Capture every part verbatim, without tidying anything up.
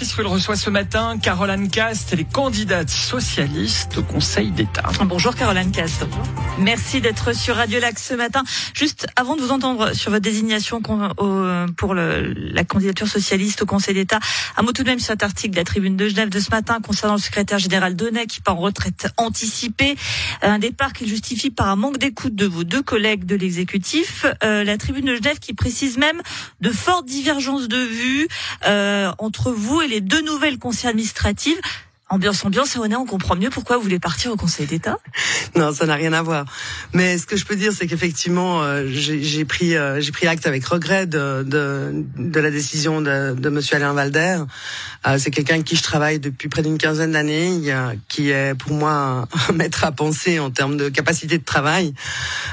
Patrice Ruel reçoit ce matin Caroline Cast, elle est candidate socialiste au Conseil d'État. Bonjour Caroline Cast. Merci d'être sur Radio-Lac ce matin. Juste avant de vous entendre sur votre désignation pour le, la candidature socialiste au Conseil d'État, un mot tout de même sur cet article de la Tribune de Genève de ce matin concernant le secrétaire général Honnay qui part en retraite anticipée. Un départ qu'il justifie par un manque d'écoute de vos deux collègues de l'exécutif. Euh, la Tribune de Genève qui précise même de fortes divergences de vues euh, entre vous et les deux nouvelles conseillères administratives. Ambiance, ambiance, Aune, on comprend mieux pourquoi vous voulez partir au Conseil d'État. Non, ça n'a rien à voir. Mais ce que je peux dire, c'est qu'effectivement, euh, j'ai, j'ai pris euh, j'ai pris acte avec regret de de, de la décision de, de Monsieur Alain Valder. Euh, c'est quelqu'un avec qui je travaille depuis près d'une quinzaine d'années, euh, qui est pour moi un maître à penser en termes de capacité de travail.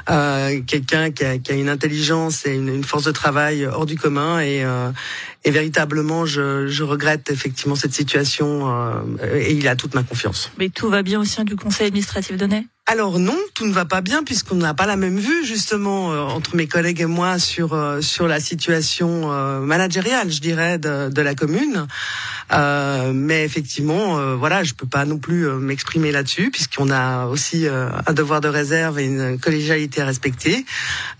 Euh, quelqu'un qui a, qui a une intelligence et une, une force de travail hors du commun. Et, euh, et véritablement, je, je regrette effectivement cette situation. Euh, Et il a toute ma confiance. Mais tout va bien au sein du conseil administratif d'Honnay ? Alors non, tout ne va pas bien puisqu'on n'a pas la même vue justement euh, entre mes collègues et moi sur euh, sur la situation euh, managériale, je dirais, de, de la commune. Euh, mais effectivement, euh, voilà, je peux pas non plus euh, m'exprimer là-dessus puisqu'on a aussi euh, un devoir de réserve et une collégialité à respecter.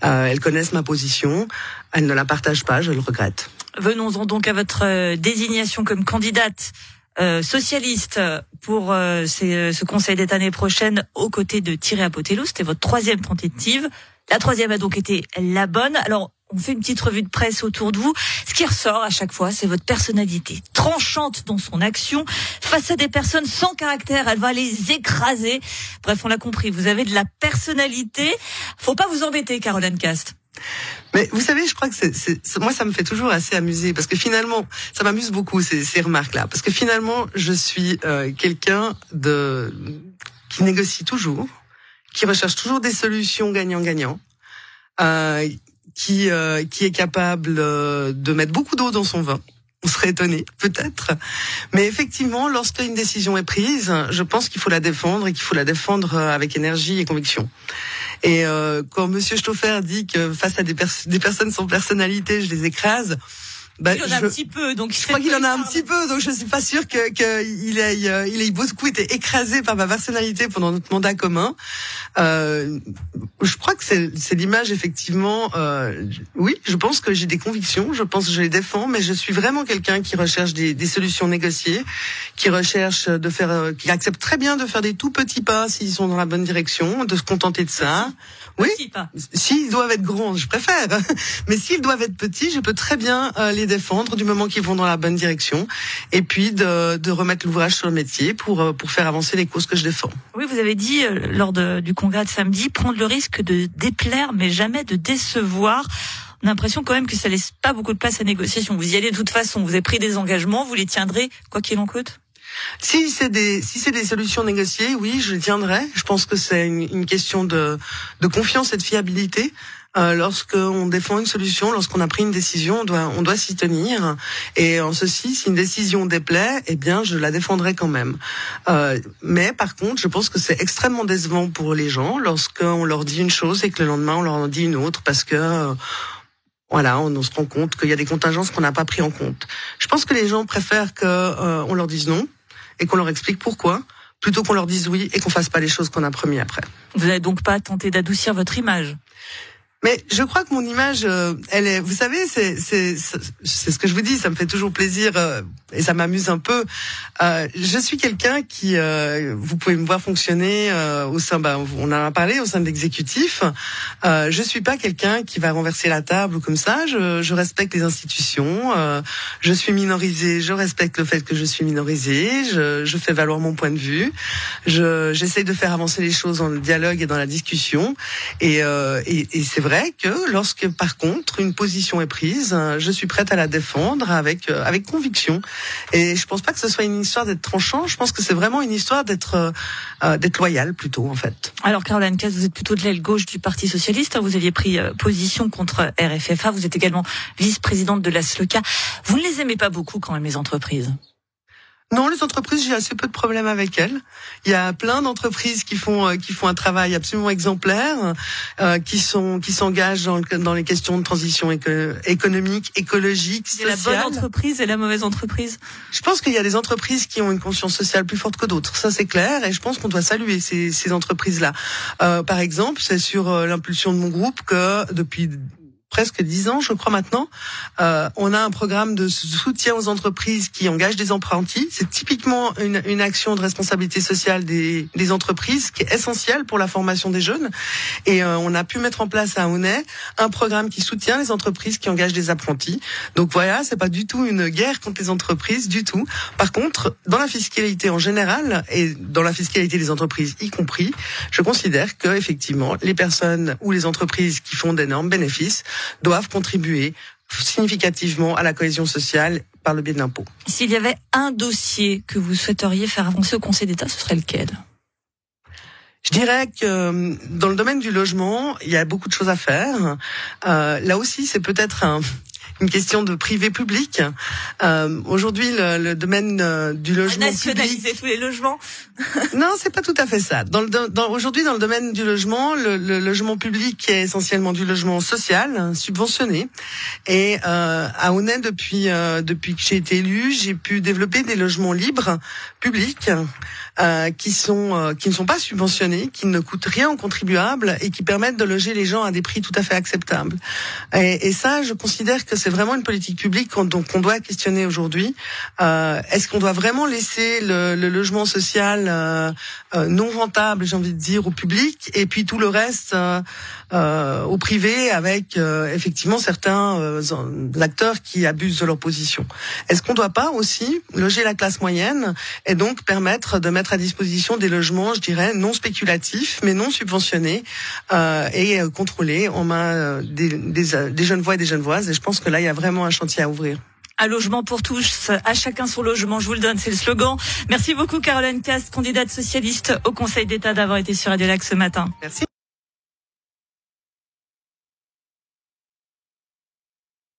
Euh, elles connaissent ma position, elles ne la partagent pas, je le regrette. Venons-en donc à votre désignation comme candidate. Euh, socialiste pour euh, ces, ce Conseil d'État l'année prochaine aux côtés de Thierry Apotello. C'était votre troisième tentative. La troisième a donc été la bonne. Alors, on fait une petite revue de presse autour de vous. Ce qui ressort à chaque fois, c'est votre personnalité tranchante dans son action. Face à des personnes sans caractère, elle va les écraser. Bref, on l'a compris, vous avez de la personnalité. Faut pas vous embêter, Caroline Cast. Mais vous savez, je crois que c'est, c'est, moi ça me fait toujours assez amuser parce que finalement, ça m'amuse beaucoup ces, ces remarques-là parce que finalement, je suis euh, quelqu'un de qui négocie toujours, qui recherche toujours des solutions gagnant-gagnant, euh, qui euh, qui est capable euh, de mettre beaucoup d'eau dans son vin. On serait étonné, peut-être. Mais effectivement, lorsque une décision est prise, je pense qu'il faut la défendre et qu'il faut la défendre avec énergie et conviction. Et euh, quand Monsieur Stoffer dit que face à des, pers- des personnes sans personnalité, je les écrase, bah, il en a je, un petit peu, donc je crois qu'il en a un petit peu, donc je suis pas sûre que qu'il ait il ait beaucoup été écrasé par ma personnalité pendant notre mandat commun. Euh, je crois que c'est c'est l'image effectivement. Euh, oui, je pense que j'ai des convictions, je pense que je les défends, mais je suis vraiment quelqu'un qui recherche des, des solutions négociées, qui recherche de faire, euh, qui accepte très bien de faire des tout petits pas s'ils sont dans la bonne direction, de se contenter de ça. Oui, pas. S'ils doivent être grands, je préfère. Mais s'ils doivent être petits, je peux très bien euh, les défendre du moment qu'ils vont dans la bonne direction. Et puis de, de remettre l'ouvrage sur le métier pour pour faire avancer les causes que je défends. Oui, vous avez dit euh, lors de, du congrès de samedi, prendre le risque de déplaire, mais jamais de décevoir. On a l'impression quand même que ça laisse pas beaucoup de place à négociation. Vous y allez de toute façon. Vous avez pris des engagements, vous les tiendrez quoi qu'il en coûte. Si c'est des si c'est des solutions négociées, oui, je les tiendrai. Je pense que c'est une, une question de de confiance et de fiabilité. Euh, lorsqu'on défend une solution, lorsqu'on a pris une décision, on doit on doit s'y tenir. Et en ceci, si une décision déplaît, eh bien, je la défendrai quand même. Euh, mais par contre, je pense que c'est extrêmement décevant pour les gens lorsqu'on leur dit une chose et que le lendemain on leur en dit une autre parce que euh, Voilà, on, on se rend compte qu'il y a des contingences qu'on n'a pas pris en compte. Je pense que les gens préfèrent que euh, on leur dise non et qu'on leur explique pourquoi, plutôt qu'on leur dise oui et qu'on fasse pas les choses qu'on a promis après. Vous n'avez donc pas tenté d'adoucir votre image ? Mais je crois que mon image, euh, elle est, vous savez, c'est, c'est, c'est, c'est ce que je vous dis, ça me fait toujours plaisir euh, et ça m'amuse un peu. Euh, je suis quelqu'un qui, euh, vous pouvez me voir fonctionner euh, au sein, bah, on en a parlé, au sein de l'exécutif. Euh, je suis pas quelqu'un qui va renverser la table ou comme ça. Je, je respecte les institutions. Euh, je suis minorisée, je respecte le fait que je suis minorisée. Je, je fais valoir mon point de vue. Je, j'essaye de faire avancer les choses dans le dialogue et dans la discussion. Et, euh, et, et c'est vrai. C'est vrai que lorsque, par contre, une position est prise, je suis prête à la défendre avec avec conviction. Et je pense pas que ce soit une histoire d'être tranchant. Je pense que c'est vraiment une histoire d'être euh, d'être loyal plutôt, en fait. Alors, Caroline Cast, vous êtes plutôt de l'aile gauche du Parti socialiste. Vous aviez pris position contre R F F A. Vous êtes également vice-présidente de la S L E C A. Vous ne les aimez pas beaucoup quand même, les entreprises ? Non, les entreprises, j'ai assez peu de problèmes avec elles. Il y a plein d'entreprises qui font qui font un travail absolument exemplaire, euh, qui sont qui s'engagent dans, le, dans les questions de transition éco- économique, écologique, sociale. C'est la bonne entreprise et la mauvaise entreprise. Je pense qu'il y a des entreprises qui ont une conscience sociale plus forte que d'autres. Ça, c'est clair, et je pense qu'on doit saluer ces, ces entreprises-là. Euh, par exemple, c'est sur euh, l'impulsion de mon groupe que depuis presque dix ans, je crois maintenant, euh, on a un programme de soutien aux entreprises qui engagent des apprentis. C'est typiquement une, une action de responsabilité sociale des, des entreprises qui est essentielle pour la formation des jeunes. Et euh, on a pu mettre en place à Honnay un programme qui soutient les entreprises qui engagent des apprentis. Donc voilà, c'est pas du tout une guerre contre les entreprises, du tout. Par contre, dans la fiscalité en général et dans la fiscalité des entreprises y compris, je considère que effectivement, les personnes ou les entreprises qui font d'énormes bénéfices doivent contribuer significativement à la cohésion sociale par le biais de l'impôt. S'il y avait un dossier que vous souhaiteriez faire avancer au Conseil d'État, ce serait lequel ? Je dirais que dans le domaine du logement, il y a beaucoup de choses à faire. Euh, là aussi, c'est peut-être un... une question de privé-public. Euh, aujourd'hui, le, le domaine euh, du logement nationaliser public... tous les logements. Non, c'est pas tout à fait ça. Dans le, dans, aujourd'hui, dans le domaine du logement, le, le logement public est essentiellement du logement social, subventionné. Et euh, à Honnay, depuis euh, depuis que j'ai été élue, j'ai pu développer des logements libres, publics, euh, qui sont euh, qui ne sont pas subventionnés, qui ne coûtent rien aux contribuables et qui permettent de loger les gens à des prix tout à fait acceptables. Et, et ça, je considère que c'est C'est vraiment une politique publique qu'on, donc on doit questionner aujourd'hui. Euh, est-ce qu'on doit vraiment laisser le, le logement social euh, euh, non rentable, j'ai envie de dire, au public, et puis tout le reste euh, euh, au privé, avec euh, effectivement certains euh, acteurs qui abusent de leur position. Est-ce qu'on ne doit pas aussi loger la classe moyenne et donc permettre de mettre à disposition des logements, je dirais, non spéculatifs, mais non subventionnés euh, et euh, contrôlés en main euh, des, des, des jeunes voix et des jeunes voises. Et je pense que là, il y a vraiment un chantier à ouvrir. Un logement pour tous, à chacun son logement, je vous le donne, c'est le slogan. Merci beaucoup Caroline Cast, candidate socialiste au Conseil d'État, d'avoir été sur Radio-Lac ce matin. Merci.